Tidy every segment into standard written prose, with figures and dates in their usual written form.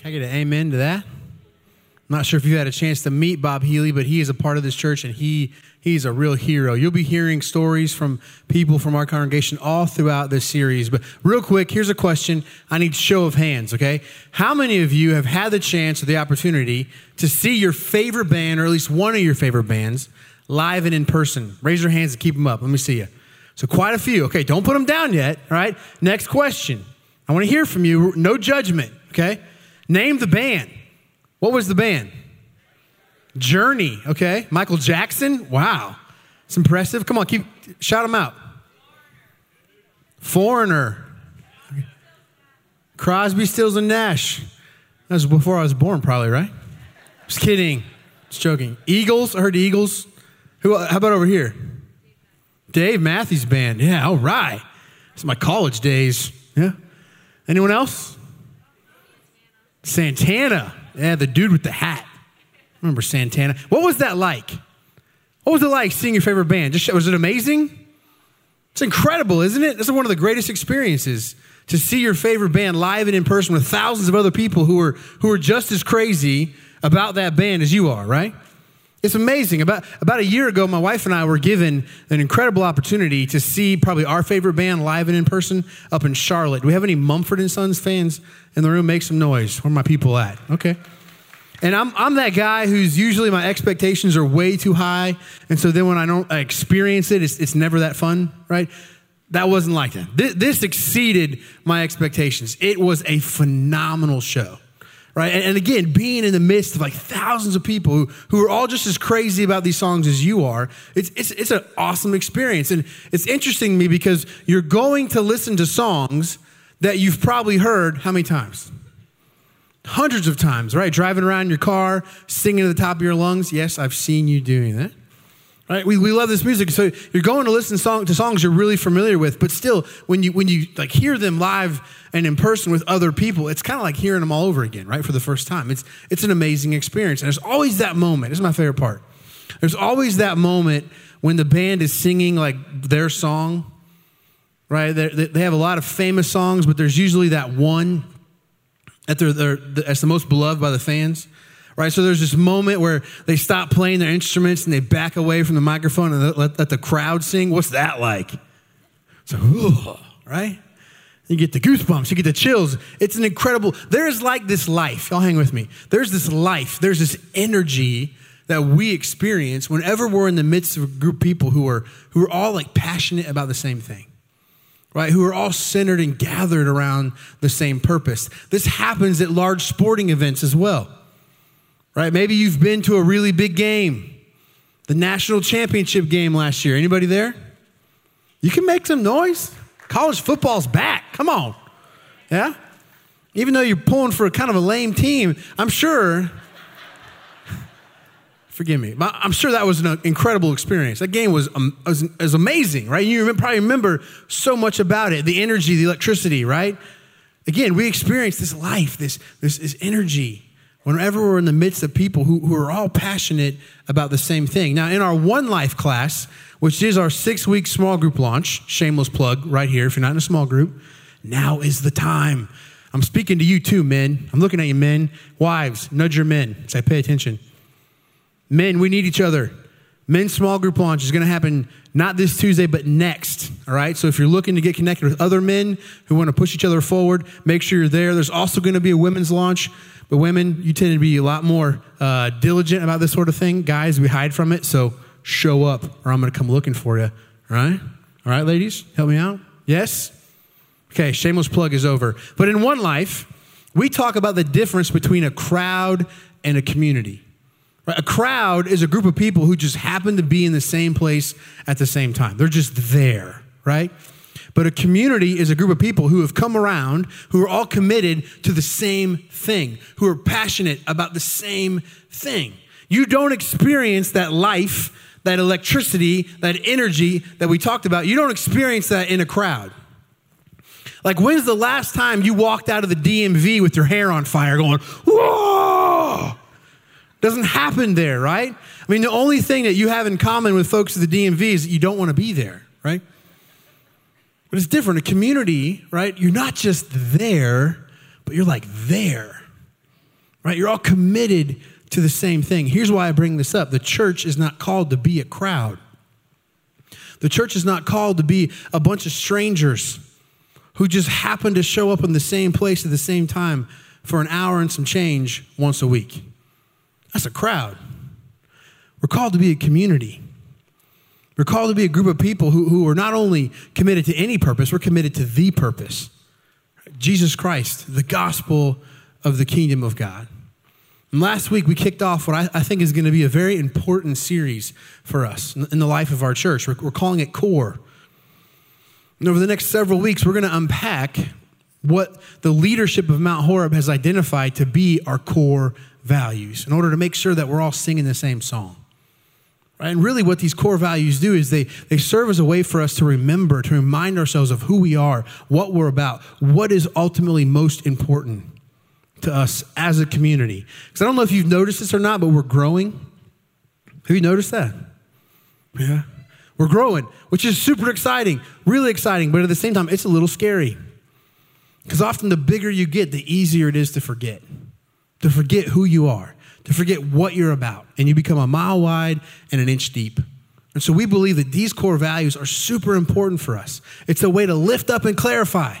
Can I get an amen to that? I'm not sure if you had a chance to meet Bob Healy, but he is a part of this church, and he's a real hero. You'll be hearing stories from people from our congregation all throughout this series. But real quick, here's a question. I need show of hands, okay? How many of you have had the chance or the opportunity to see your favorite band, or at least one of your favorite bands, live and in person? Raise your hands and keep them up. Let me see you. So quite a few. Okay, don't put them down yet, all right? Next question. I want to hear from you. No judgment, okay? Name the band. What was the band? Journey, okay. Michael Jackson, wow. It's impressive. Come on, shout them out. Foreigner. Crosby, Stills, and Nash. That was before I was born probably, right? Just kidding. Just joking. Eagles, I heard the Eagles. How about over here? Dave Matthews Band. Yeah, all right. It's my college days. Yeah. Anyone else? Santana. Yeah, the dude with the hat. Remember Santana. What was that like? What was it like seeing your favorite band? Was it amazing? It's incredible, isn't it? This is one of the greatest experiences, to see your favorite band live and in person with thousands of other people who are just as crazy about that band as you are, right? It's amazing. About a year ago, my wife and I were given an incredible opportunity to see probably our favorite band live and in person up in Charlotte. Do we have any Mumford and Sons fans in the room? Make some noise. Where are my people at? Okay. And I'm that guy who's usually my expectations are way too high, and so then when I experience it, it's never that fun, right? That wasn't like that. This exceeded my expectations. It was a phenomenal show, right? And again, being in the midst of like thousands of people who are all just as crazy about these songs as you are, it's an awesome experience. And it's interesting to me because you're going to listen to songs that you've probably heard how many times? Hundreds of times, right? Driving around in your car, singing to the top of your lungs. Yes, I've seen you doing that. Right? We love this music. So you're going to listen to songs you're really familiar with, but still, when you like hear them live and in person with other people, it's kind of like hearing them all over again, right? For the first time. It's an amazing experience. And there's always that moment. This is my favorite part. There's always that moment when the band is singing like their song, right? They have a lot of famous songs, but there's usually that one that's the most beloved by the fans, right? So there's this moment where they stop playing their instruments and they back away from the microphone and let the crowd sing. What's that like? So, right? You get the goosebumps, you get the chills. It's an incredible, there's like this life. Y'all hang with me. There's this life, there's this energy that we experience whenever we're in the midst of a group of people who are all like passionate about the same thing. Right, who are all centered and gathered around the same purpose. This happens at large sporting events as well. Right? Maybe you've been to a really big game, the national championship game last year. Anybody there? You can make some noise. College football's back. Come on. Yeah? Even though you're pulling for kind of a lame team, I'm sure, forgive me, I'm sure that was an incredible experience. That game was amazing, right? You probably remember so much about it, the energy, the electricity, right? Again, we experience this life, this energy whenever we're in the midst of people who are all passionate about the same thing. Now, in our One Life class, which is our 6-week small group launch, shameless plug right here, if you're not in a small group, now is the time. I'm speaking to you too, men. I'm looking at you, men. Wives, nudge your men. Say, pay attention. Men, we need each other. Men's small group launch is going to happen not this Tuesday, but next, all right? So if you're looking to get connected with other men who want to push each other forward, make sure you're there. There's also going to be a women's launch, but women, you tend to be a lot more diligent about this sort of thing. Guys, we hide from it, so show up or I'm going to come looking for you, all right? All right, ladies, help me out? Yes? Okay, shameless plug is over. But in One Life, we talk about the difference between a crowd and a community. A crowd is a group of people who just happen to be in the same place at the same time. They're just there, right? But a community is a group of people who have come around, who are all committed to the same thing, who are passionate about the same thing. You don't experience that life, that electricity, that energy that we talked about. You don't experience that in a crowd. Like, when's the last time you walked out of the DMV with your hair on fire going, whoa? Doesn't happen there, right? I mean, the only thing that you have in common with folks at the DMV is that you don't want to be there, right? But it's different. A community, right? You're not just there, but you're like there. right? You're all committed to the same thing. Here's why I bring this up. The church is not called to be a crowd. The church is not called to be a bunch of strangers who just happen to show up in the same place at the same time for an hour and some change once a week. That's a crowd. We're called to be a community. We're called to be a group of people who are not only committed to any purpose, we're committed to the purpose. Jesus Christ, the gospel of the kingdom of God. And last week, we kicked off what I think is going to be a very important series for us in the life of our church. We're calling it CORE. And over the next several weeks, we're going to unpack what the leadership of Mount Horeb has identified to be our core values in order to make sure that we're all singing the same song. Right? And really what these core values do is they serve as a way for us to remember, to remind ourselves of who we are, what we're about, what is ultimately most important to us as a community. Because I don't know if you've noticed this or not, but we're growing. Have you noticed that? Yeah. We're growing, which is super exciting, really exciting, but at the same time, it's a little scary. Because often the bigger you get, the easier it is to forget who you are, to forget what you're about, and you become a mile wide and an inch deep. And so we believe that these core values are super important for us. It's a way to lift up and clarify.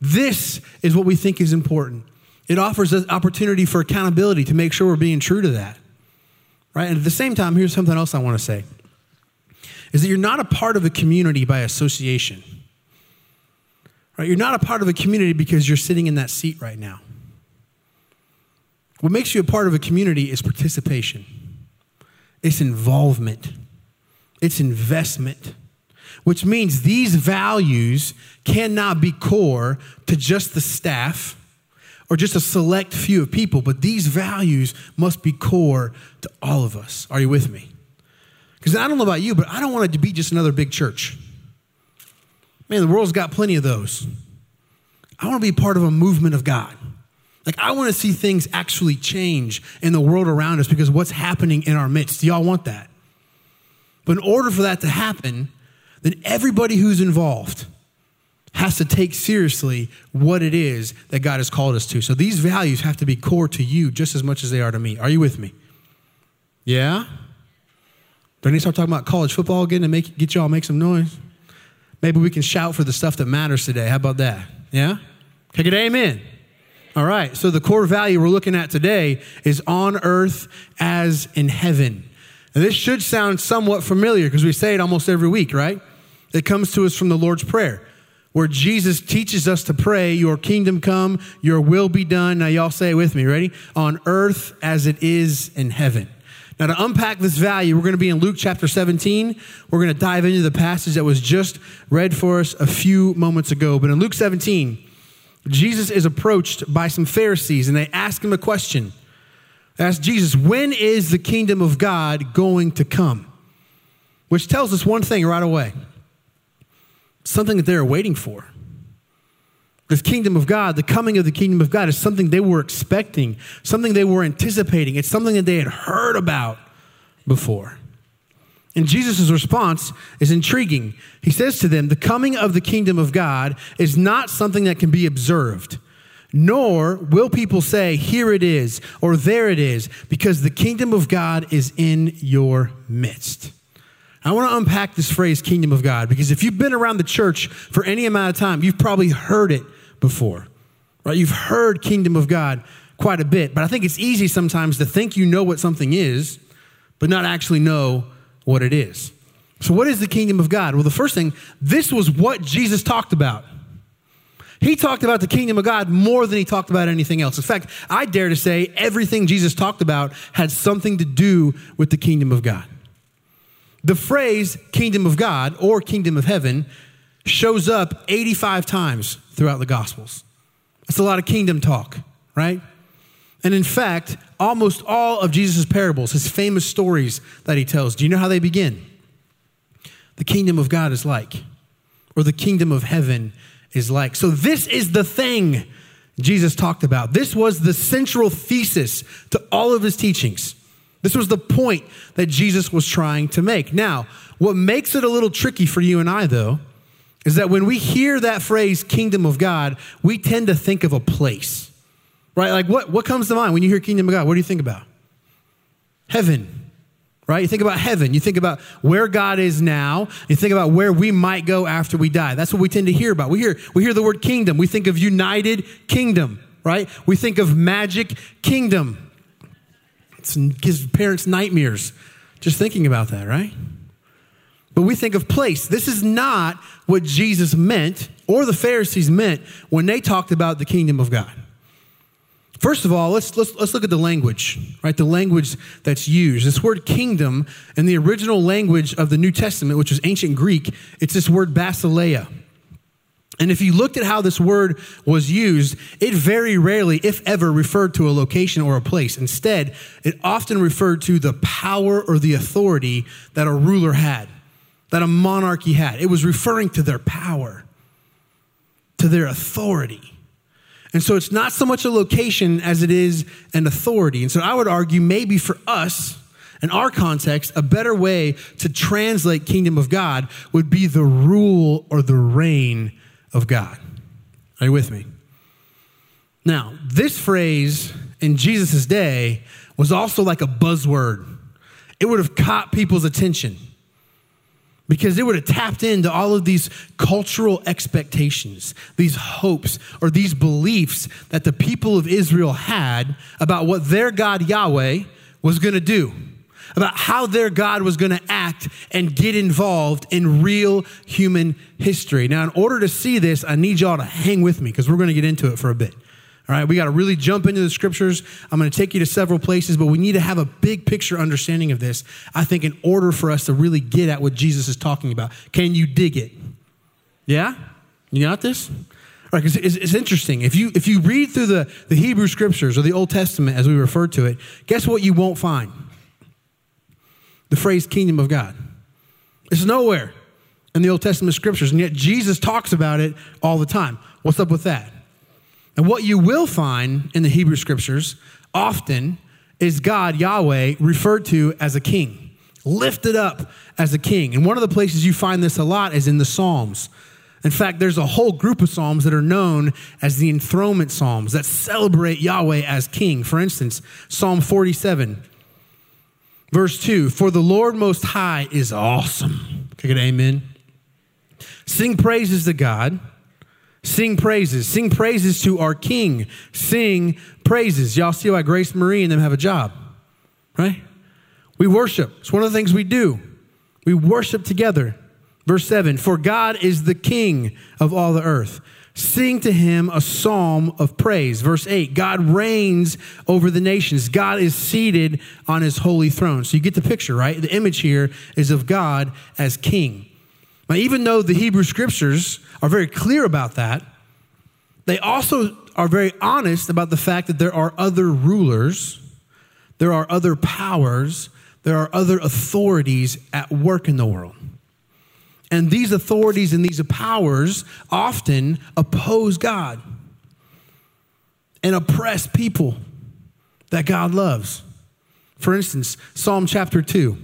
This is what we think is important. It offers an opportunity for accountability to make sure we're being true to that, right? And at the same time, here's something else I want to say, is that you're not a part of a community by association. Right? You're not a part of a community because you're sitting in that seat right now. What makes you a part of a community is participation. It's involvement. It's investment, which means these values cannot be core to just the staff or just a select few of people, but these values must be core to all of us. Are you with me? Because I don't know about you, but I don't want it to be just another big church. Man, the world's got plenty of those. I want to be part of a movement of God. Like, I want to see things actually change in the world around us because what's happening in our midst. Do y'all want that? But in order for that to happen, then everybody who's involved has to take seriously what it is that God has called us to. So these values have to be core to you just as much as they are to me. Are you with me? Yeah? Do I need to start talking about college football again to get y'all make some noise? Maybe we can shout for the stuff that matters today. How about that? Yeah? Can I get an amen? All right. So the core value we're looking at today is on earth as in heaven. And this should sound somewhat familiar because we say it almost every week, right? It comes to us from the Lord's Prayer, where Jesus teaches us to pray, your kingdom come, your will be done. Now y'all say it with me. Ready? On earth as it is in heaven. Now, to unpack this value, we're going to be in Luke chapter 17. We're going to dive into the passage that was just read for us a few moments ago. But in Luke 17, Jesus is approached by some Pharisees, and they ask him a question. They ask Jesus, when is the kingdom of God going to come? Which tells us one thing right away. Something that they're waiting for. This kingdom of God, the coming of the kingdom of God is something they were expecting, something they were anticipating. It's something that they had heard about before. And Jesus' response is intriguing. He says to them, the coming of the kingdom of God is not something that can be observed, nor will people say, here it is, or there it is, because the kingdom of God is in your midst. I want to unpack this phrase, kingdom of God, because if you've been around the church for any amount of time, you've probably heard it before, right? You've heard kingdom of God quite a bit, but I think it's easy sometimes to think you know what something is, but not actually know what it is. So what is the kingdom of God? Well, the first thing, this was what Jesus talked about. He talked about the kingdom of God more than he talked about anything else. In fact, I dare to say everything Jesus talked about had something to do with the kingdom of God. The phrase kingdom of God or kingdom of heaven shows up 85 times throughout the Gospels. That's a lot of kingdom talk, right? And in fact, almost all of Jesus' parables, his famous stories that he tells, do you know how they begin? The kingdom of God is like, or the kingdom of heaven is like. So this is the thing Jesus talked about. This was the central thesis to all of his teachings. This was the point that Jesus was trying to make. Now, what makes it a little tricky for you and I, though, is that when we hear that phrase, kingdom of God, we tend to think of a place. right? Like what comes to mind when you hear kingdom of God? What do you think about? Heaven, right? You think about heaven. You think about where God is now. You think about where we might go after we die. That's what we tend to hear about. We hear the word kingdom. We think of United Kingdom, right? We think of Magic Kingdom. It gives parents nightmares just thinking about that, right? But we think of place. This is not what Jesus meant or the Pharisees meant when they talked about the kingdom of God. First of all, let's look at the language, right? The language that's used. This word kingdom in the original language of the New Testament, which was ancient Greek, it's this word basileia. And if you looked at how this word was used, it very rarely, if ever, referred to a location or a place. Instead, it often referred to the power or the authority that a ruler had, that a monarchy had. It was referring to their power, to their authority. And so it's not so much a location as it is an authority. And so I would argue maybe for us, in our context, a better way to translate kingdom of God would be the rule or the reign of God. Are you with me? Now, this phrase in Jesus' day was also like a buzzword. It would have caught people's attention because it would have tapped into all of these cultural expectations, these hopes, or these beliefs that the people of Israel had about what their God Yahweh was going to do, about how their God was going to act and get involved in real human history. Now, in order to see this, I need y'all to hang with me because we're going to get into it for a bit. All right, we got to really jump into the scriptures. I'm going to take you to several places, but we need to have a big picture understanding of this, I think, in order for us to really get at what Jesus is talking about. Can you dig it? Yeah? You got this? All right, because it's interesting. If you read through the Hebrew scriptures or the Old Testament, as we refer to it, guess what you won't find? The phrase kingdom of God. It's nowhere in the Old Testament scriptures, and yet Jesus talks about it all the time. What's up with that? And what you will find in the Hebrew scriptures often is God, Yahweh, referred to as a king, lifted up as a king. And one of the places you find this a lot is in the Psalms. In fact, there's a whole group of Psalms that are known as the enthronement Psalms that celebrate Yahweh as king. For instance, Psalm 47, verse 2, "For the Lord Most High is awesome." Can I get an amen? "Sing praises to God. Sing praises to our King. Sing praises." Y'all see why Grace Marie and them have a job, right? We worship. It's one of the things we do. We worship together. Verse 7, "For God is the King of all the earth. Sing to him a psalm of praise." Verse 8, "God reigns over the nations. God is seated on his holy throne." So you get the picture, right? The image here is of God as king. Now, even though the Hebrew scriptures are very clear about that, they also are very honest about the fact that there are other rulers, there are other powers, there are other authorities at work in the world. And these authorities and these powers often oppose God and oppress people that God loves. For instance, Psalm chapter 2.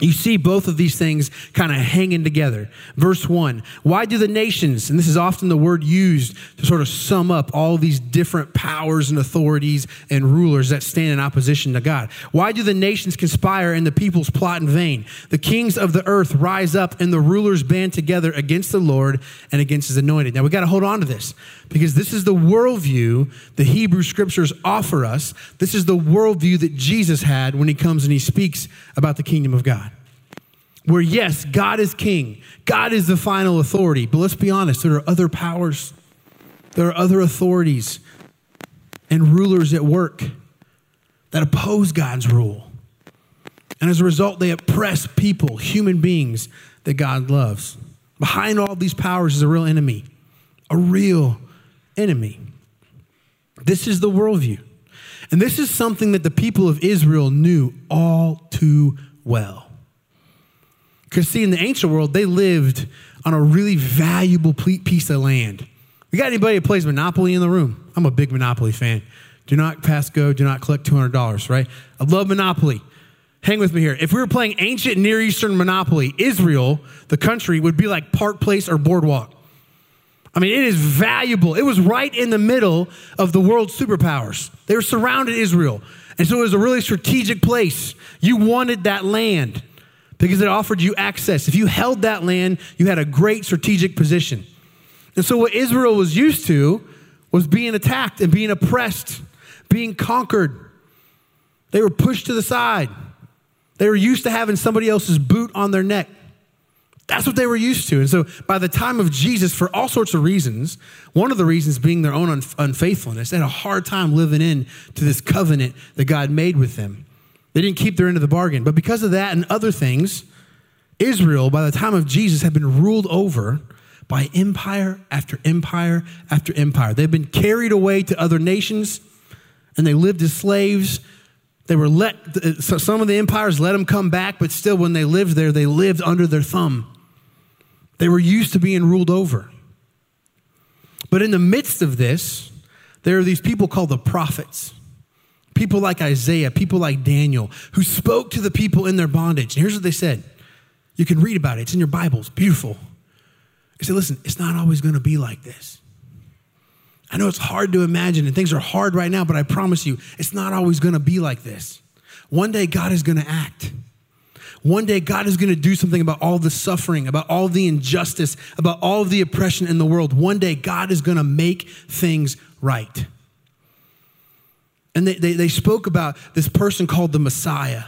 You see both of these things kind of hanging together. Verse 1, "Why do the nations," and this is often the word used to sort of sum up all these different powers and authorities and rulers that stand in opposition to God. "Why do the nations conspire and the peoples plot in vain? The kings of the earth rise up and the rulers band together against the Lord and against his anointed." Now, we got to hold on to this because this is the worldview the Hebrew scriptures offer us. This is the worldview that Jesus had when he comes and he speaks about the kingdom of God. Where, yes, God is king. God is the final authority. But let's be honest, there are other powers. There are other authorities and rulers at work that oppose God's rule. And as a result, they oppress people, human beings that God loves. Behind all these powers is a real enemy. A real enemy. This is the worldview. And this is something that the people of Israel knew all too well. Because see, in the ancient world, they lived on a really valuable piece of land. You got anybody that plays Monopoly in the room? I'm a big Monopoly fan. Do not pass go. Do not collect $200, right? I love Monopoly. Hang with me here. If we were playing ancient Near Eastern Monopoly, Israel, the country, would be like Park Place or Boardwalk. I mean, it is valuable. It was right in the middle of the world's superpowers. They were surrounded Israel. And so it was a really strategic place. You wanted that land because it offered you access. If you held that land, you had a great strategic position. And so what Israel was used to was being attacked and being oppressed, being conquered. They were pushed to the side. They were used to having somebody else's boot on their neck. That's what they were used to. And so by the time of Jesus, for all sorts of reasons, one of the reasons being their own unfaithfulness, they had a hard time living in to this covenant that God made with them. They didn't keep their end of the bargain. But because of that and other things, Israel, by the time of Jesus, had been ruled over by empire after empire after empire. They've been carried away to other nations, and they lived as slaves. They were so some of the empires let them come back, but still when they lived there, they lived under their thumb. They were used to being ruled over. But in the midst of this, there are these people called the prophets, people like Isaiah, people like Daniel, who spoke to the people in their bondage. And here's what they said. You can read about it. It's in your Bibles. Beautiful. They said, listen, it's not always going to be like this. I know it's hard to imagine and things are hard right now, but I promise you, it's not always going to be like this. One day God is going to act. One day God is going to do something about all the suffering, about all the injustice, about all the oppression in the world. One day God is going to make things right. And they spoke about this person called the Messiah.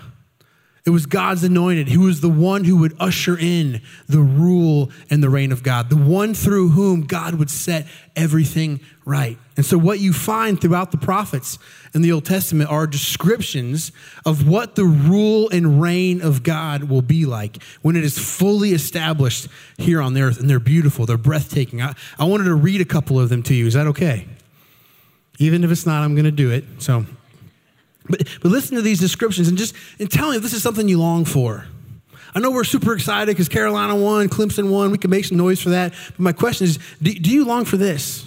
It was God's anointed, who was the one who would usher in the rule and the reign of God, the one through whom God would set everything right. And so what you find throughout the prophets in the Old Testament are descriptions of what the rule and reign of God will be like when it is fully established here on the earth. And they're beautiful. They're breathtaking. I wanted to read a couple of them to you. Is that okay? Even if it's not, I'm going to do it. So... But listen to these descriptions and tell me if this is something you long for. I know we're super excited because Carolina won, Clemson won. We can make some noise for that. But my question is, do you long for this?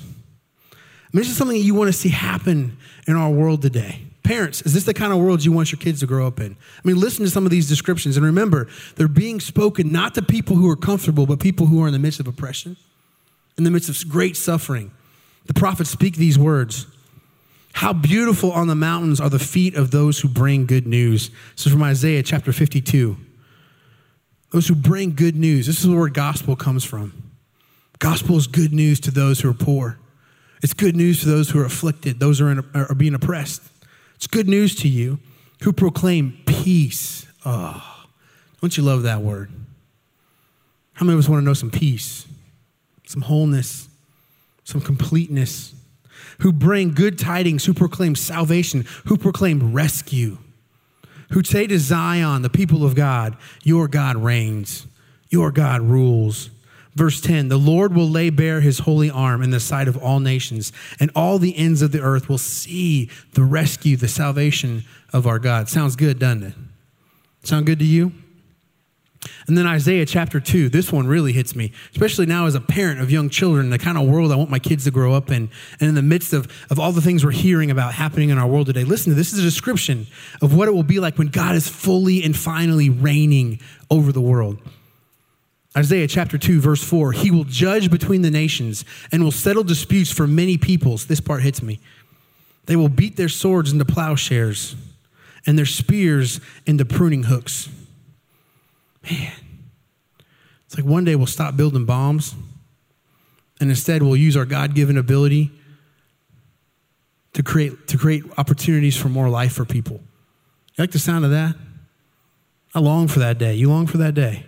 I mean, this is something that you want to see happen in our world today. Parents, is this the kind of world you want your kids to grow up in? I mean, listen to some of these descriptions. And remember, they're being spoken not to people who are comfortable, but people who are in the midst of oppression, in the midst of great suffering. The prophets speak these words. How beautiful on the mountains are the feet of those who bring good news. This is from Isaiah chapter 52. Those who bring good news. This is where gospel comes from. Gospel is good news to those who are poor. It's good news to those who are afflicted, those who are being oppressed. It's good news to you who proclaim peace. Oh, don't you love that word? How many of us want to know some peace, some wholeness, some completeness? Who bring good tidings, who proclaim salvation, who proclaim rescue, who say to Zion, the people of God, your God reigns, your God rules. Verse 10, the Lord will lay bare his holy arm in the sight of all nations, and all the ends of the earth will see the rescue, the salvation of our God. Sounds good, doesn't it? Sound good to you? And then Isaiah chapter 2, this one really hits me, especially now as a parent of young children, the kind of world I want my kids to grow up in. And in the midst of all the things we're hearing about happening in our world today, listen to this is a description of what it will be like when God is fully and finally reigning over the world. Isaiah chapter 2, verse 4, he will judge between the nations and will settle disputes for many peoples. This part hits me. They will beat their swords into plowshares and their spears into pruning hooks. Man, it's like one day we'll stop building bombs and instead we'll use our God-given ability to create opportunities for more life for people. You like the sound of that? I long for that day. You long for that day.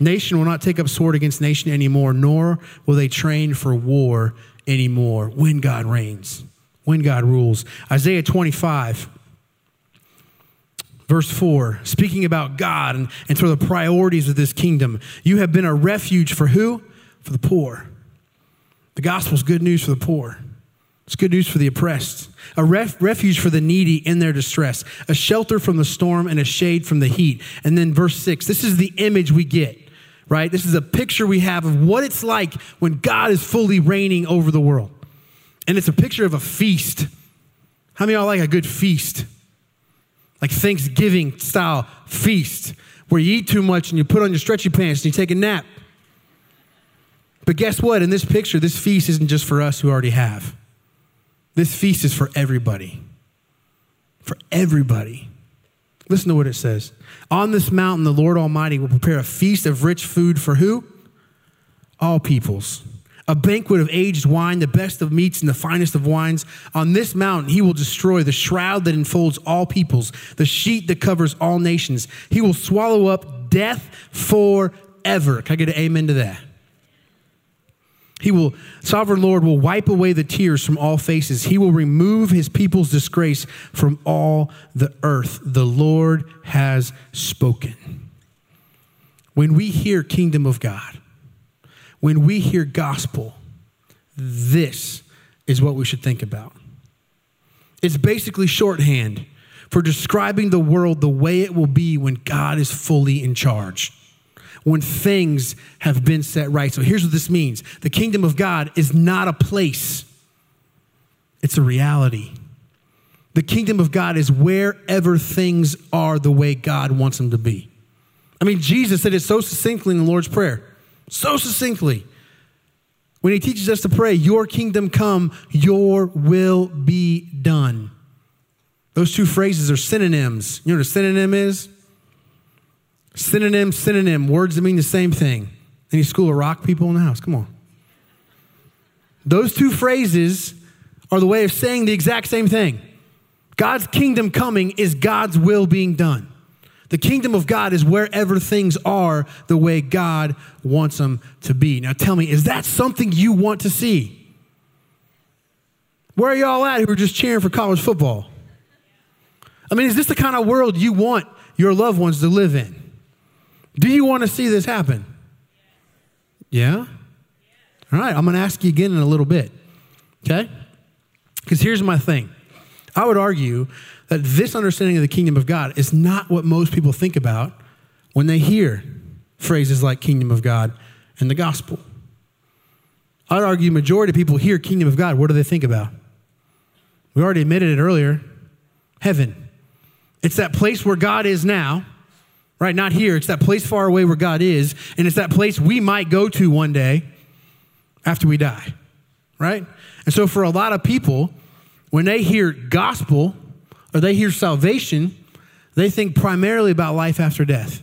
Nation will not take up sword against nation anymore, nor will they train for war anymore when God reigns, when God rules. Isaiah 25 Verse 4, speaking about God and sort of the priorities of this kingdom. You have been a refuge for who? For the poor. The gospel's good news for the poor. It's good news for the oppressed. A refuge for the needy in their distress. A shelter from the storm and a shade from the heat. And then verse 6, this is the image we get, right? This is a picture we have of what it's like when God is fully reigning over the world. And it's a picture of a feast. How many of y'all like a good feast? Like Thanksgiving style feast where you eat too much and you put on your stretchy pants and you take a nap. But guess what? In this picture, this feast isn't just for us who already have. This feast is for everybody. For everybody. Listen to what it says. On this mountain, the Lord Almighty will prepare a feast of rich food for who? All peoples. A banquet of aged wine, the best of meats and the finest of wines. On this mountain, he will destroy the shroud that enfolds all peoples, the sheet that covers all nations. He will swallow up death forever. Can I get an amen to that? Sovereign Lord will wipe away the tears from all faces. He will remove his people's disgrace from all the earth. The Lord has spoken. When we hear kingdom of God, when we hear gospel, this is what we should think about. It's basically shorthand for describing the world the way it will be when God is fully in charge, when things have been set right. So here's what this means. The kingdom of God is not a place. It's a reality. The kingdom of God is wherever things are the way God wants them to be. I mean, Jesus said it so succinctly in the Lord's Prayer. So succinctly. When he teaches us to pray, your kingdom come, your will be done. Those two phrases are synonyms. You know what a synonym is? Synonym, synonym, words that mean the same thing. Any school of rock people in the house? Come on. Those two phrases are the way of saying the exact same thing. God's kingdom coming is God's will being done. The kingdom of God is wherever things are the way God wants them to be. Now tell me, is that something you want to see? Where are y'all at who are just cheering for college football? I mean, is this the kind of world you want your loved ones to live in? Do you want to see this happen? Yeah? All right, I'm going to ask you again in a little bit, okay? Because here's my thing. I would argue that this understanding of the kingdom of God is not what most people think about when they hear phrases like kingdom of God and the gospel. I'd argue majority of people hear kingdom of God, what do they think about? We already admitted it earlier, heaven. It's that place where God is now. Right, not here. It's that place far away where God is, and it's that place we might go to one day after we die, right? And so for a lot of people, when they hear gospel or they hear salvation, they think primarily about life after death.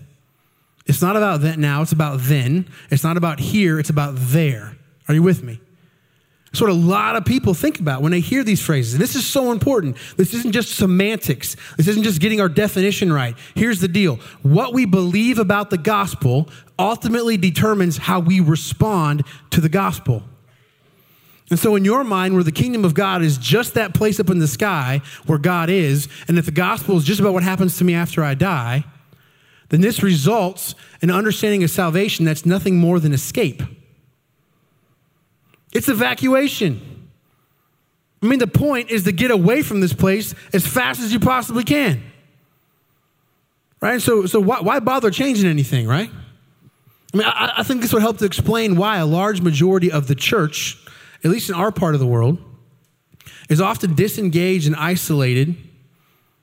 It's not about that now. It's about then. It's not about here. It's about there. Are you with me? That's what a lot of people think about when they hear these phrases. And this is so important. This isn't just semantics. This isn't just getting our definition right. Here's the deal. What we believe about the gospel ultimately determines how we respond to the gospel. And so in your mind, where the kingdom of God is just that place up in the sky where God is, and if the gospel is just about what happens to me after I die, then this results in an understanding of salvation that's nothing more than escape. It's evacuation. I mean, the point is to get away from this place as fast as you possibly can. Right? So why bother changing anything, right? I mean, I think this would help to explain why a large majority of the church, at least in our part of the world, is often disengaged and isolated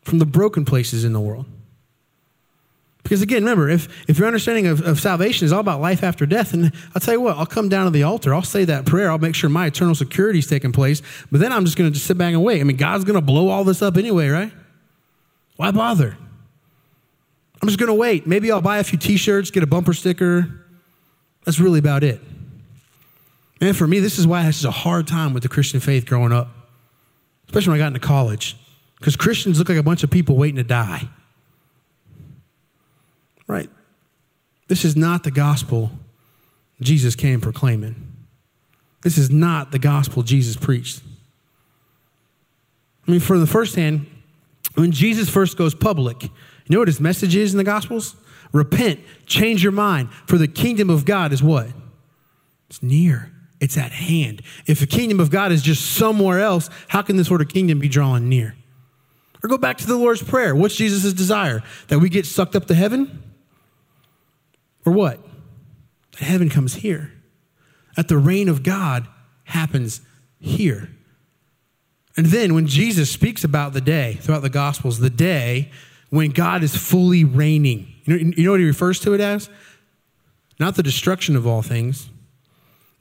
from the broken places in the world. Because again, remember, if your understanding of salvation is all about life after death, and I'll tell you what, I'll come down to the altar, I'll say that prayer, I'll make sure my eternal security is taking place, but then I'm just going to sit back and wait. I mean, God's going to blow all this up anyway, right? Why bother? I'm just going to wait. Maybe I'll buy a few t-shirts, get a bumper sticker. That's really about it. And for me, this is why I had such a hard time with the Christian faith growing up, especially when I got into college, because Christians look like a bunch of people waiting to die. Right? This is not the gospel Jesus came proclaiming. This is not the gospel Jesus preached. I mean, for the first hand, when Jesus first goes public, you know what his message is in the gospels? Repent, change your mind, for the kingdom of God is what? It's near. It's at hand. If the kingdom of God is just somewhere else, how can this sort of kingdom be drawing near? Or go back to the Lord's Prayer. What's Jesus' desire? That we get sucked up to heaven? Or what? That heaven comes here. That the reign of God happens here. And then when Jesus speaks about the day, throughout the Gospels, the day when God is fully reigning. You know what he refers to it as? Not the destruction of all things.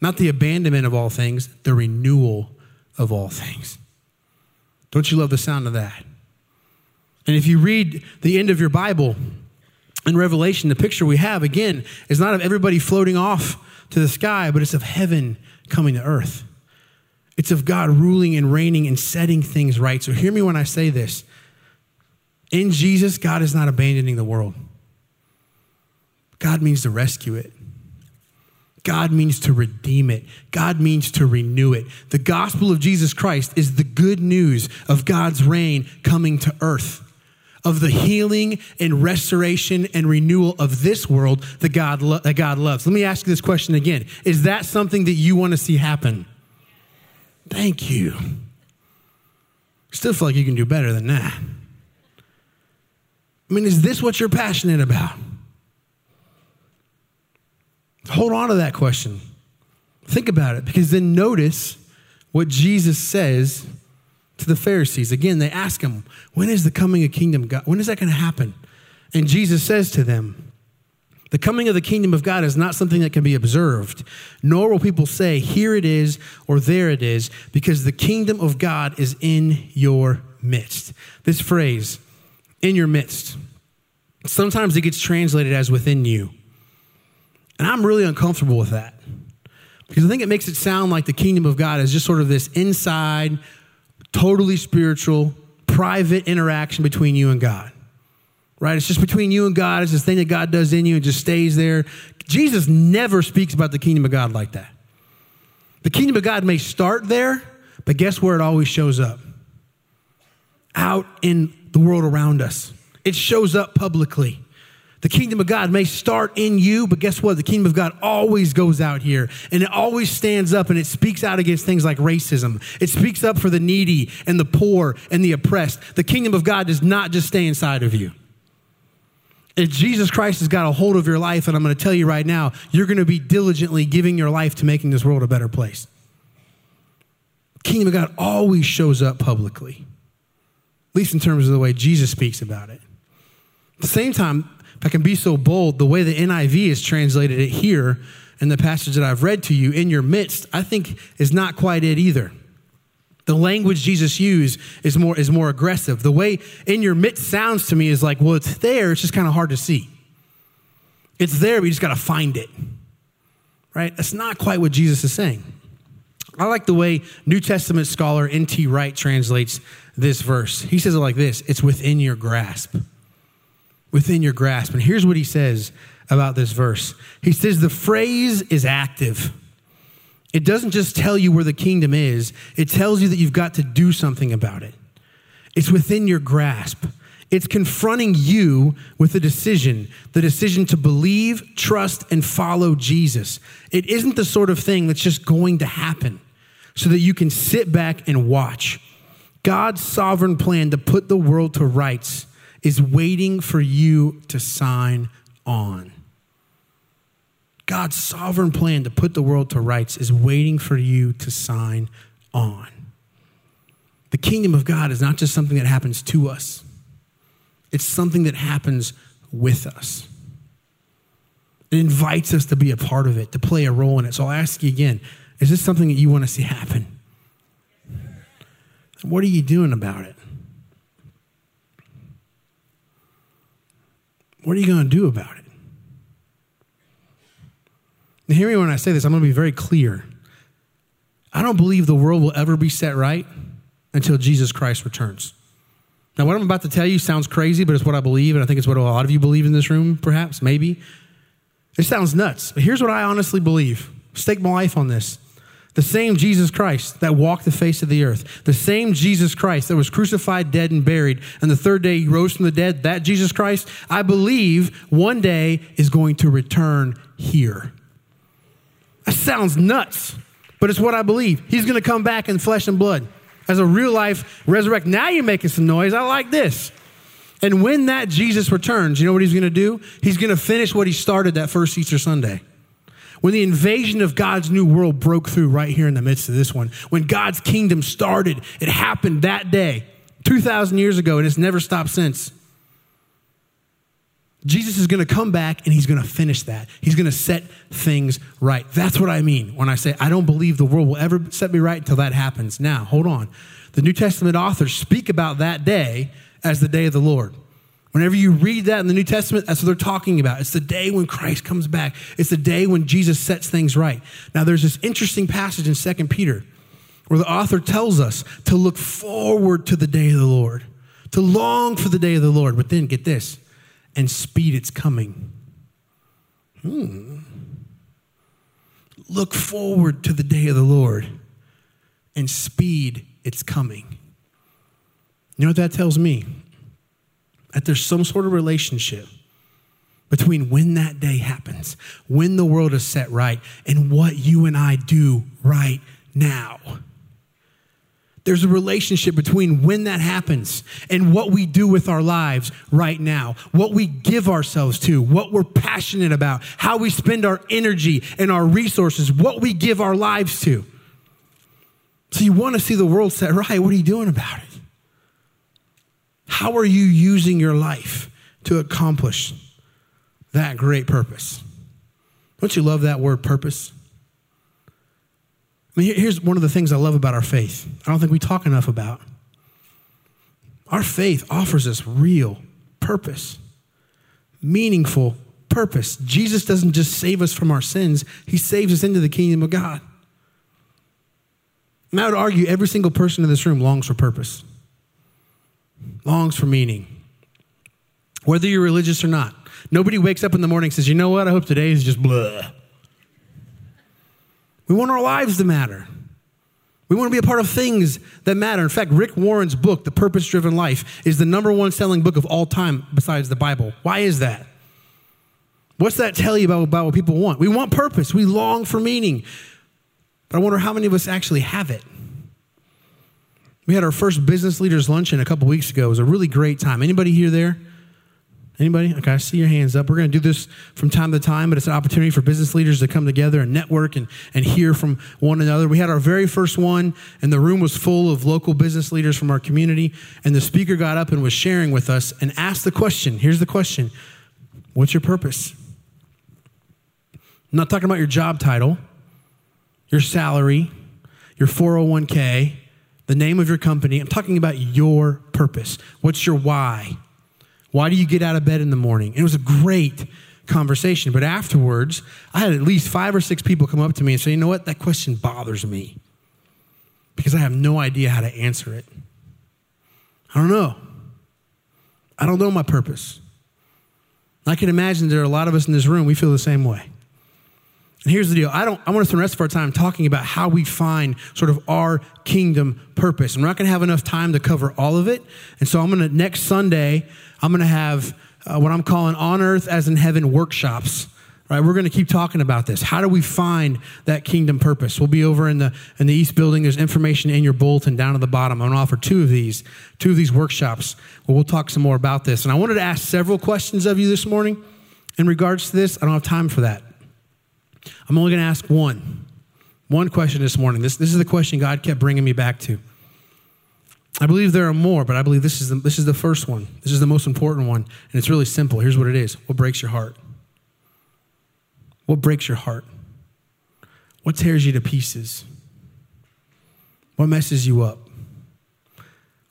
Not the abandonment of all things, the renewal of all things. Don't you love the sound of that? And if you read the end of your Bible in Revelation, the picture we have, again, is not of everybody floating off to the sky, but it's of heaven coming to earth. It's of God ruling and reigning and setting things right. So hear me when I say this. In Jesus, God is not abandoning the world. God means to rescue it. God means to redeem it. God means to renew it. The gospel of Jesus Christ is the good news of God's reign coming to earth, of the healing and restoration and renewal of this world that God loves. Let me ask you this question again. Is that something that you want to see happen? Thank you. Still feel like you can do better than that. I mean, is this what you're passionate about? Hold on to that question. Think about it, because then notice what Jesus says to the Pharisees. Again, they ask him, when is the coming of kingdom God? When is that going to happen? And Jesus says to them, the coming of the kingdom of God is not something that can be observed, nor will people say, here it is or there it is, because the kingdom of God is in your midst. This phrase, in your midst, sometimes it gets translated as within you. And I'm really uncomfortable with that, because I think it makes it sound like the kingdom of God is just sort of this inside, totally spiritual, private interaction between you and God, right? It's just between you and God. It's this thing that God does in you and just stays there. Jesus never speaks about the kingdom of God like that. The kingdom of God may start there, but guess where it always shows up? Out in the world around us. It shows up publicly. The kingdom of God may start in you, but guess what? The kingdom of God always goes out here, and it always stands up, and it speaks out against things like racism. It speaks up for the needy and the poor and the oppressed. The kingdom of God does not just stay inside of you. If Jesus Christ has got a hold of your life, and I'm going to tell you right now, you're going to be diligently giving your life to making this world a better place. The kingdom of God always shows up publicly, at least in terms of the way Jesus speaks about it. At the same time, if I can be so bold, the way the NIV has translated it here in the passage that I've read to you, in your midst, I think is not quite it either. The language Jesus used is more aggressive. The way in your midst sounds to me is like, well, it's there, it's just kind of hard to see. It's there, but you just got to find it, right? That's not quite what Jesus is saying. I like the way New Testament scholar N.T. Wright translates this verse. He says it like this: it's within your grasp. Within your grasp. And here's what he says about this verse. He says the phrase is active. It doesn't just tell you where the kingdom is. It tells you that you've got to do something about it. It's within your grasp. It's confronting you with a decision, the decision to believe, trust, and follow Jesus. It isn't the sort of thing that's just going to happen so that you can sit back and watch. God's sovereign plan to put the world to rights is waiting for you to sign on. God's sovereign plan to put the world to rights is waiting for you to sign on. The kingdom of God is not just something that happens to us. It's something that happens with us. It invites us to be a part of it, to play a role in it. So I'll ask you again, is this something that you want to see happen? What are you doing about it? What are you going to do about it? Now, hear me when I say this. I'm going to be very clear. I don't believe the world will ever be set right until Jesus Christ returns. Now, what I'm about to tell you sounds crazy, but it's what I believe, and I think it's what a lot of you believe in this room, perhaps, maybe. It sounds nuts, but here's what I honestly believe. Stake my life on this. The same Jesus Christ that walked the face of the earth, the same Jesus Christ that was crucified, dead, and buried, and the third day he rose from the dead, that Jesus Christ, I believe one day is going to return here. That sounds nuts, but it's what I believe. He's going to come back in flesh and blood as a real life resurrect. Now you're making some noise. I like this. And when that Jesus returns, you know what he's going to do? He's going to finish what he started that first Easter Sunday. When the invasion of God's new world broke through right here in the midst of this one, when God's kingdom started, it happened that day, 2,000 years ago, and it's never stopped since. Jesus is going to come back and he's going to finish that. He's going to set things right. That's what I mean when I say, I don't believe the world will ever set me right until that happens. Now, hold on. The New Testament authors speak about that day as the day of the Lord. Whenever you read that in the New Testament, that's what they're talking about. It's the day when Christ comes back. It's the day when Jesus sets things right. Now, there's this interesting passage in 2 Peter where the author tells us to look forward to the day of the Lord, to long for the day of the Lord. But then, get this, and speed its coming. Look forward to the day of the Lord and speed its coming. You know what that tells me? That there's some sort of relationship between when that day happens, when the world is set right, and what you and I do right now. There's a relationship between when that happens and what we do with our lives right now, what we give ourselves to, what we're passionate about, how we spend our energy and our resources, what we give our lives to. So you want to see the world set right. What are you doing about it? How are you using your life to accomplish that great purpose? Don't you love that word, purpose? I mean, here's one of the things I love about our faith. I don't think we talk enough about. Our faith offers us real purpose, meaningful purpose. Jesus doesn't just save us from our sins. He saves us into the kingdom of God. And I would argue every single person in this room longs for purpose, longs for meaning, whether you're religious or not. Nobody wakes up in the morning and says, you know what, I hope today is just blah. We want our lives to matter. We want to be a part of things that matter. In fact, Rick Warren's book, The Purpose Driven Life, is the #1 selling book of all time besides the Bible. Why is that? What's that tell you about what people want? We want purpose. We long for meaning. But I wonder how many of us actually have it. We had our first business leaders luncheon a couple weeks ago. It was a really great time. Anybody here there? Anybody? Okay, I see your hands up. We're going to do this from time to time, but it's an opportunity for business leaders to come together and network and hear from one another. We had our very first one, and the room was full of local business leaders from our community, and the speaker got up and was sharing with us and asked the question. Here's the question. What's your purpose? I'm not talking about your job title, your salary, your 401k, the name of your company. I'm talking about your purpose. What's your why? Why do you get out of bed in the morning? And it was a great conversation. But afterwards, I had at least 5 or 6 people come up to me and say, you know what? That question bothers me because I have no idea how to answer it. I don't know. I don't know my purpose. I can imagine there are a lot of us in this room, we feel the same way. And here's the deal. I want to spend the rest of our time talking about how we find sort of our kingdom purpose. And we're not going to have enough time to cover all of it. And so next Sunday, I'm going to have what I'm calling On Earth as in Heaven workshops. Right? We're going to keep talking about this. How do we find that kingdom purpose? We'll be over in the East Building. There's information in your bulletin down at the bottom. I'm going to offer two of these workshops where we'll talk some more about this. And I wanted to ask several questions of you this morning in regards to this. I don't have time for that. I'm only going to ask one question this morning. This is the question God kept bringing me back to. I believe there are more, but I believe this is the first one. This is the most important one, and it's really simple. Here's what it is. What breaks your heart? What breaks your heart? What tears you to pieces? What messes you up?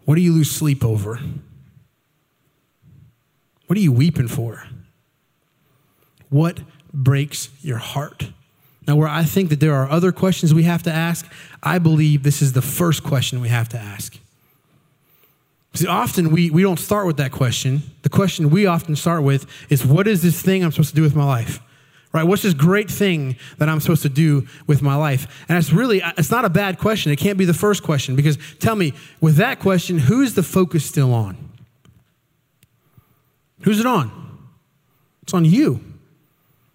What do you lose sleep over? What are you weeping for? What breaks your heart? Now, where I think that there are other questions we have to ask, I believe this is the first question we have to ask. See, often we don't start with that question. The question we often start with is, what is this thing I'm supposed to do with my life? Right? What's this great thing that I'm supposed to do with my life? And it's not a bad question. It can't be the first question because tell me, with that question, who's the focus still on? Who's it on? It's on you.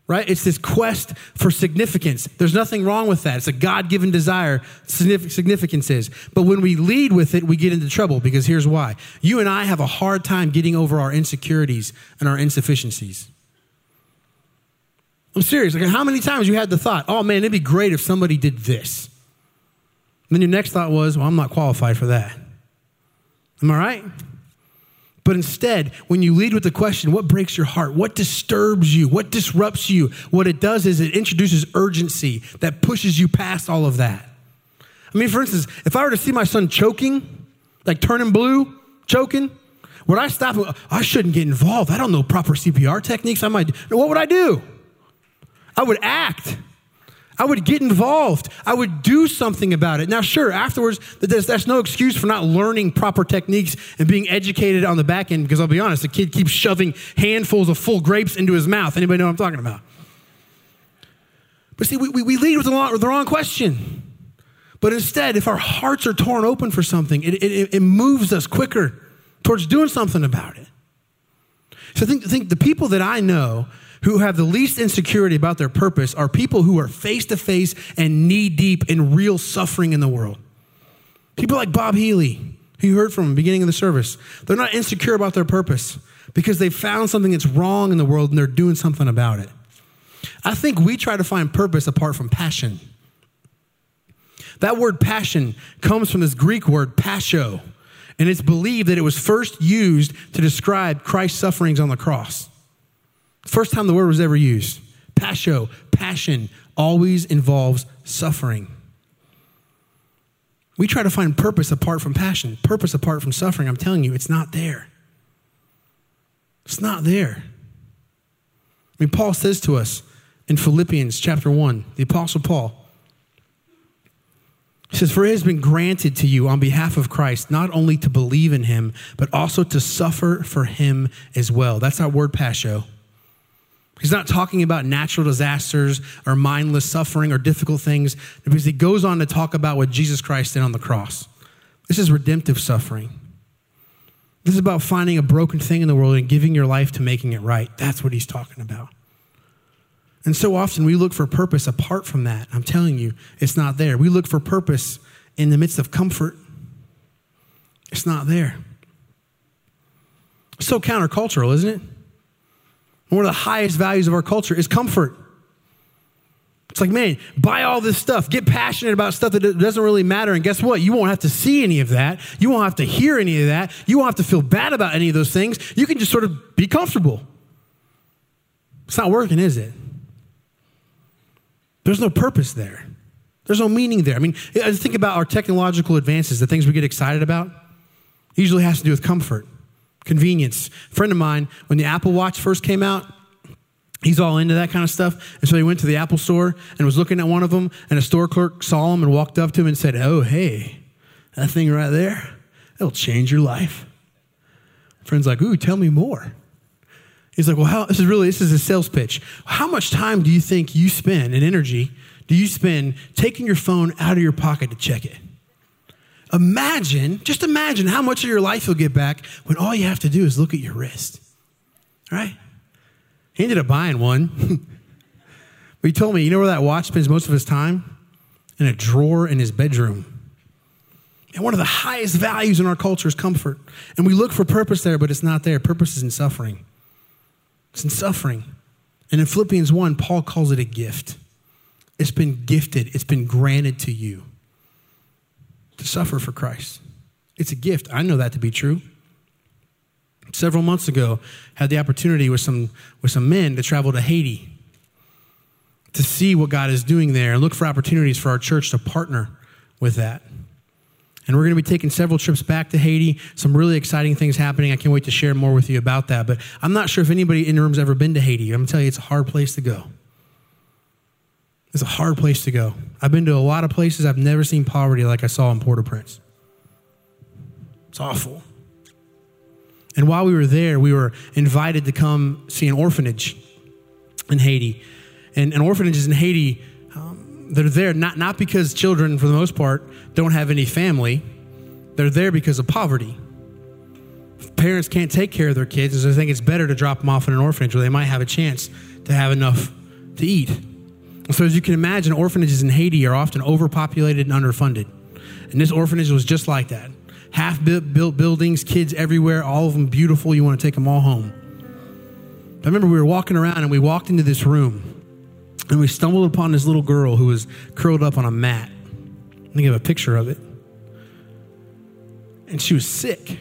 Right? It's this quest for significance. There's nothing wrong with that. It's a God-given desire, significance is. But when we lead with it, we get into trouble because here's why. You and I have a hard time getting over our insecurities and our insufficiencies. I'm serious. Like, how many times you had the thought, oh man, it'd be great if somebody did this. And then your next thought was, well, I'm not qualified for that. Am I right? But instead, when you lead with the question, what breaks your heart? What disturbs you? What disrupts you? What it does is it introduces urgency that pushes you past all of that. I mean, for instance, if I were to see my son choking, like turning blue, choking, would I stop and go, I shouldn't get involved. I don't know proper CPR techniques. I might. No, what would I do? I would act. I would get involved. I would do something about it. Now, sure, afterwards, that's no excuse for not learning proper techniques and being educated on the back end, because I'll be honest, the kid keeps shoving handfuls of full grapes into his mouth. Anybody know what I'm talking about? But see, we lead with the wrong question. But instead, if our hearts are torn open for something, it moves us quicker towards doing something about it. So I think the people that I know who have the least insecurity about their purpose are people who are face-to-face and knee-deep in real suffering in the world. People like Bob Healy, who you heard from in the beginning of the service, they're not insecure about their purpose because they found something that's wrong in the world and they're doing something about it. I think we try to find purpose apart from passion. That word passion comes from this Greek word pascho, and it's believed that it was first used to describe Christ's sufferings on the cross. First time the word was ever used. Pasho, passion, always involves suffering. We try to find purpose apart from passion, purpose apart from suffering. I'm telling you, it's not there. It's not there. I mean, Paul says to us in Philippians chapter 1, the Apostle Paul, he says, for it has been granted to you on behalf of Christ, not only to believe in him, but also to suffer for him as well. That's our word pasho. He's not talking about natural disasters or mindless suffering or difficult things, because he goes on to talk about what Jesus Christ did on the cross. This is redemptive suffering. This is about finding a broken thing in the world and giving your life to making it right. That's what he's talking about. And so often we look for purpose apart from that. I'm telling you, it's not there. We look for purpose in the midst of comfort. It's not there. It's so countercultural, isn't it? One of the highest values of our culture is comfort. It's like, man, buy all this stuff. Get passionate about stuff that doesn't really matter. And guess what? You won't have to see any of that. You won't have to hear any of that. You won't have to feel bad about any of those things. You can just sort of be comfortable. It's not working, is it? There's no purpose there. There's no meaning there. I mean, I think about our technological advances, the things we get excited about, usually has to do with comfort. Convenience. A friend of mine, when the Apple Watch first came out, he's all into that kind of stuff. And so he went to the Apple store and was looking at one of them, and a store clerk saw him and walked up to him and said, oh, hey, that thing right there, it'll change your life. Friend's like, ooh, tell me more. He's like, well, this is a sales pitch. How much time do you think you spend and energy do you spend taking your phone out of your pocket to check it? Imagine how much of your life you'll get back when all you have to do is look at your wrist, right? He ended up buying one. But he told me, you know where that watch spends most of his time? In a drawer in his bedroom. And one of the highest values in our culture is comfort. And we look for purpose there, but it's not there. Purpose is in suffering. It's in suffering. And in Philippians 1, Paul calls it a gift. It's been gifted. It's been granted to you to suffer for Christ. It's a gift. I know that to be true. Several months ago, I had the opportunity with some men to travel to Haiti to see what God is doing there and look for opportunities for our church to partner with that. And we're going to be taking several trips back to Haiti, some really exciting things happening. I can't wait to share more with you about that. But I'm not sure if anybody in the room's ever been to Haiti. I'm going to tell you, it's a hard place to go. It's a hard place to go. I've been to a lot of places. I've never seen poverty like I saw in Port-au-Prince. It's awful. And while we were there, we were invited to come see an orphanage in Haiti. And orphanages in Haiti, they're there not because children, for the most part, don't have any family. They're there because of poverty. Parents can't take care of their kids, and so they think it's better to drop them off in an orphanage where they might have a chance to have enough to eat. So as you can imagine, orphanages in Haiti are often overpopulated and underfunded. And this orphanage was just like that. Half-built buildings, kids everywhere, all of them beautiful. You want to take them all home. I remember we were walking around and we walked into this room and we stumbled upon this little girl who was curled up on a mat. I think I have a picture of it. And she was sick.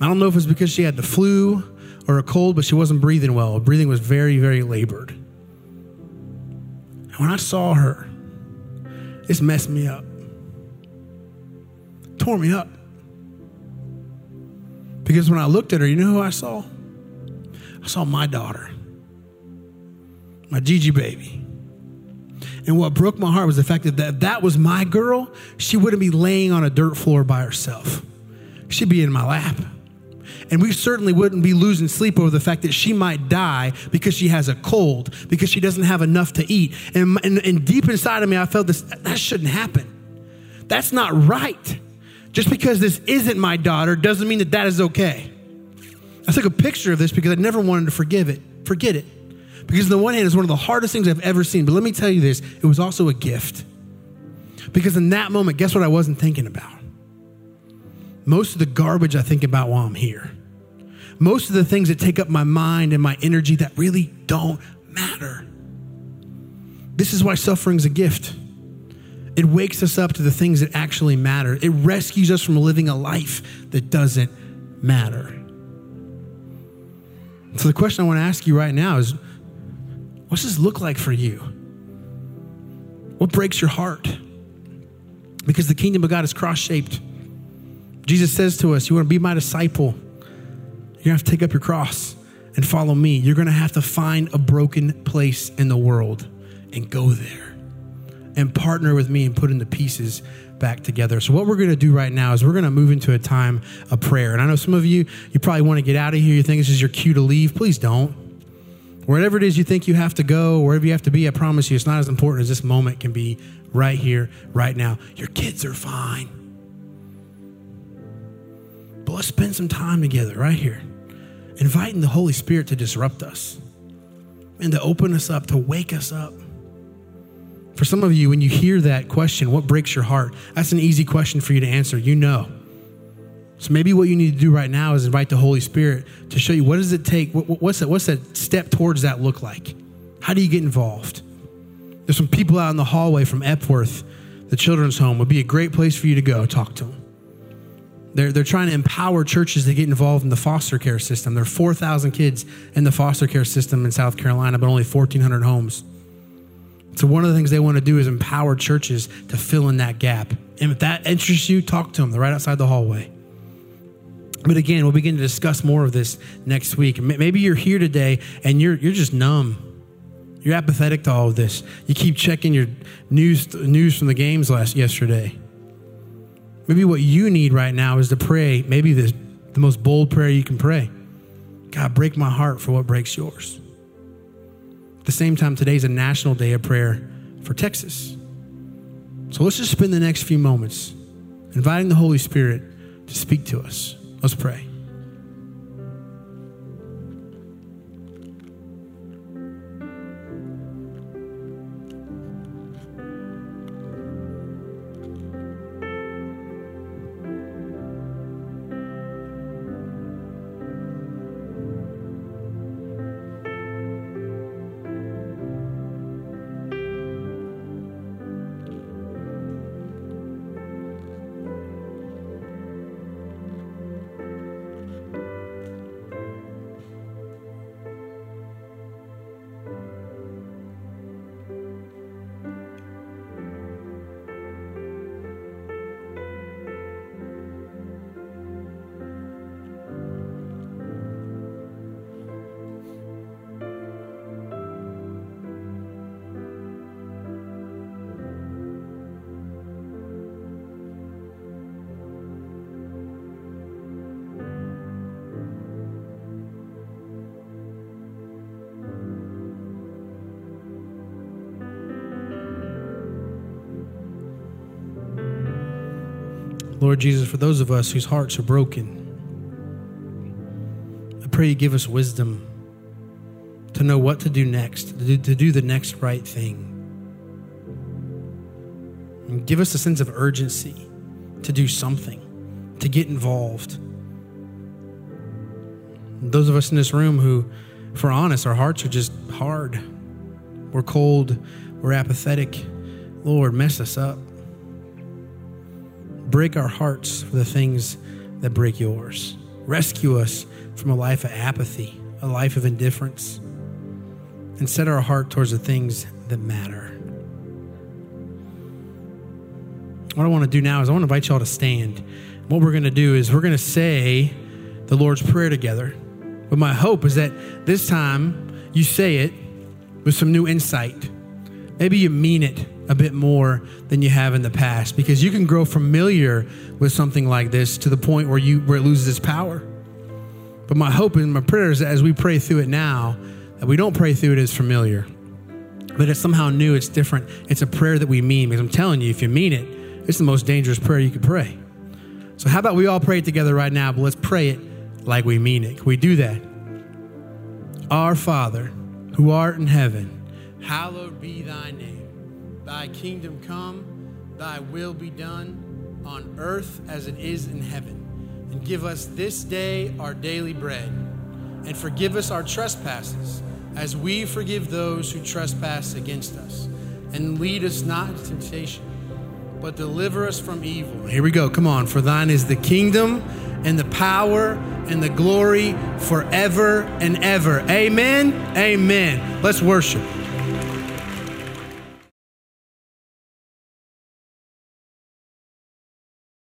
I don't know if it was because she had the flu or a cold, but she wasn't breathing well. Her breathing was very, very labored. And when I saw her, this messed me up. It tore me up. Because when I looked at her, you know who I saw? I saw my daughter, my Gigi baby. And what broke my heart was the fact that if that was my girl, she wouldn't be laying on a dirt floor by herself. She'd be in my lap. And we certainly wouldn't be losing sleep over the fact that she might die because she has a cold, because she doesn't have enough to eat. And deep inside of me, I felt this, that shouldn't happen. That's not right. Just because this isn't my daughter doesn't mean that that is okay. I took a picture of this because I never wanted to forget it. Because on the one hand, it's one of the hardest things I've ever seen. But let me tell you this, it was also a gift. Because in that moment, guess what I wasn't thinking about? Most of the garbage I think about while I'm here. Most of the things that take up my mind and my energy that really don't matter. This is why suffering's a gift. It wakes us up to the things that actually matter. It rescues us from living a life that doesn't matter. So the question I want to ask you right now is, what's this look like for you? What breaks your heart? Because the kingdom of God is cross-shaped. Jesus says to us, you want to be my disciple, you're going to have to take up your cross and follow me. You're going to have to find a broken place in the world and go there and partner with me and put in the pieces back together. So what we're going to do right now is we're going to move into a time of prayer. And I know some of you, you probably want to get out of here. You think this is your cue to leave. Please don't. Wherever it is you think you have to go, wherever you have to be, I promise you, it's not as important as this moment can be right here, right now. Your kids are fine. But let's spend some time together right here, inviting the Holy Spirit to disrupt us and to open us up, to wake us up. For some of you, when you hear that question, what breaks your heart? That's an easy question for you to answer. You know. So maybe what you need to do right now is invite the Holy Spirit to show you what does it take? What's that step towards that look like? How do you get involved? There's some people out in the hallway from Epworth, the children's home would be a great place for you to go talk to them. They're trying to empower churches to get involved in the foster care system. There are 4,000 kids in the foster care system in South Carolina, but only 1,400 homes. So one of the things they want to do is empower churches to fill in that gap. And if that interests you, talk to them. They're right outside the hallway. But again, we'll begin to discuss more of this next week. Maybe you're here today and you're just numb. You're apathetic to all of this. You keep checking your news from the games yesterday. Maybe what you need right now is to pray, maybe the most bold prayer you can pray. God, break my heart for what breaks yours. At the same time, today's a national day of prayer for Texas. So let's just spend the next few moments inviting the Holy Spirit to speak to us. Let's pray. Lord Jesus, for those of us whose hearts are broken, I pray you give us wisdom to know what to do next, to do the next right thing. And give us a sense of urgency to do something, to get involved. And those of us in this room who, if we're honest, our hearts are just hard. We're cold. We're apathetic. Lord, mess us up. Break our hearts for the things that break yours. Rescue us from a life of apathy, a life of indifference, and set our heart towards the things that matter. What I want to do now is I want to invite y'all to stand. What we're going to do is we're going to say the Lord's Prayer together. But my hope is that this time you say it with some new insight. Maybe you mean it a bit more than you have in the past, because you can grow familiar with something like this to the point where it loses its power. But my hope and my prayer is that as we pray through it now, that we don't pray through it as familiar, but it's somehow new, it's different. It's a prayer that we mean, because I'm telling you, if you mean it, it's the most dangerous prayer you could pray. So how about we all pray it together right now, but let's pray it like we mean it. Can we do that? Our Father, who art in heaven, hallowed be thy name. Thy kingdom come, thy will be done on earth as it is in heaven. And give us this day our daily bread. And forgive us our trespasses as we forgive those who trespass against us. And lead us not into temptation, but deliver us from evil. Here we go. Come on. For thine is the kingdom and the power and the glory forever and ever. Amen. Amen. Let's worship.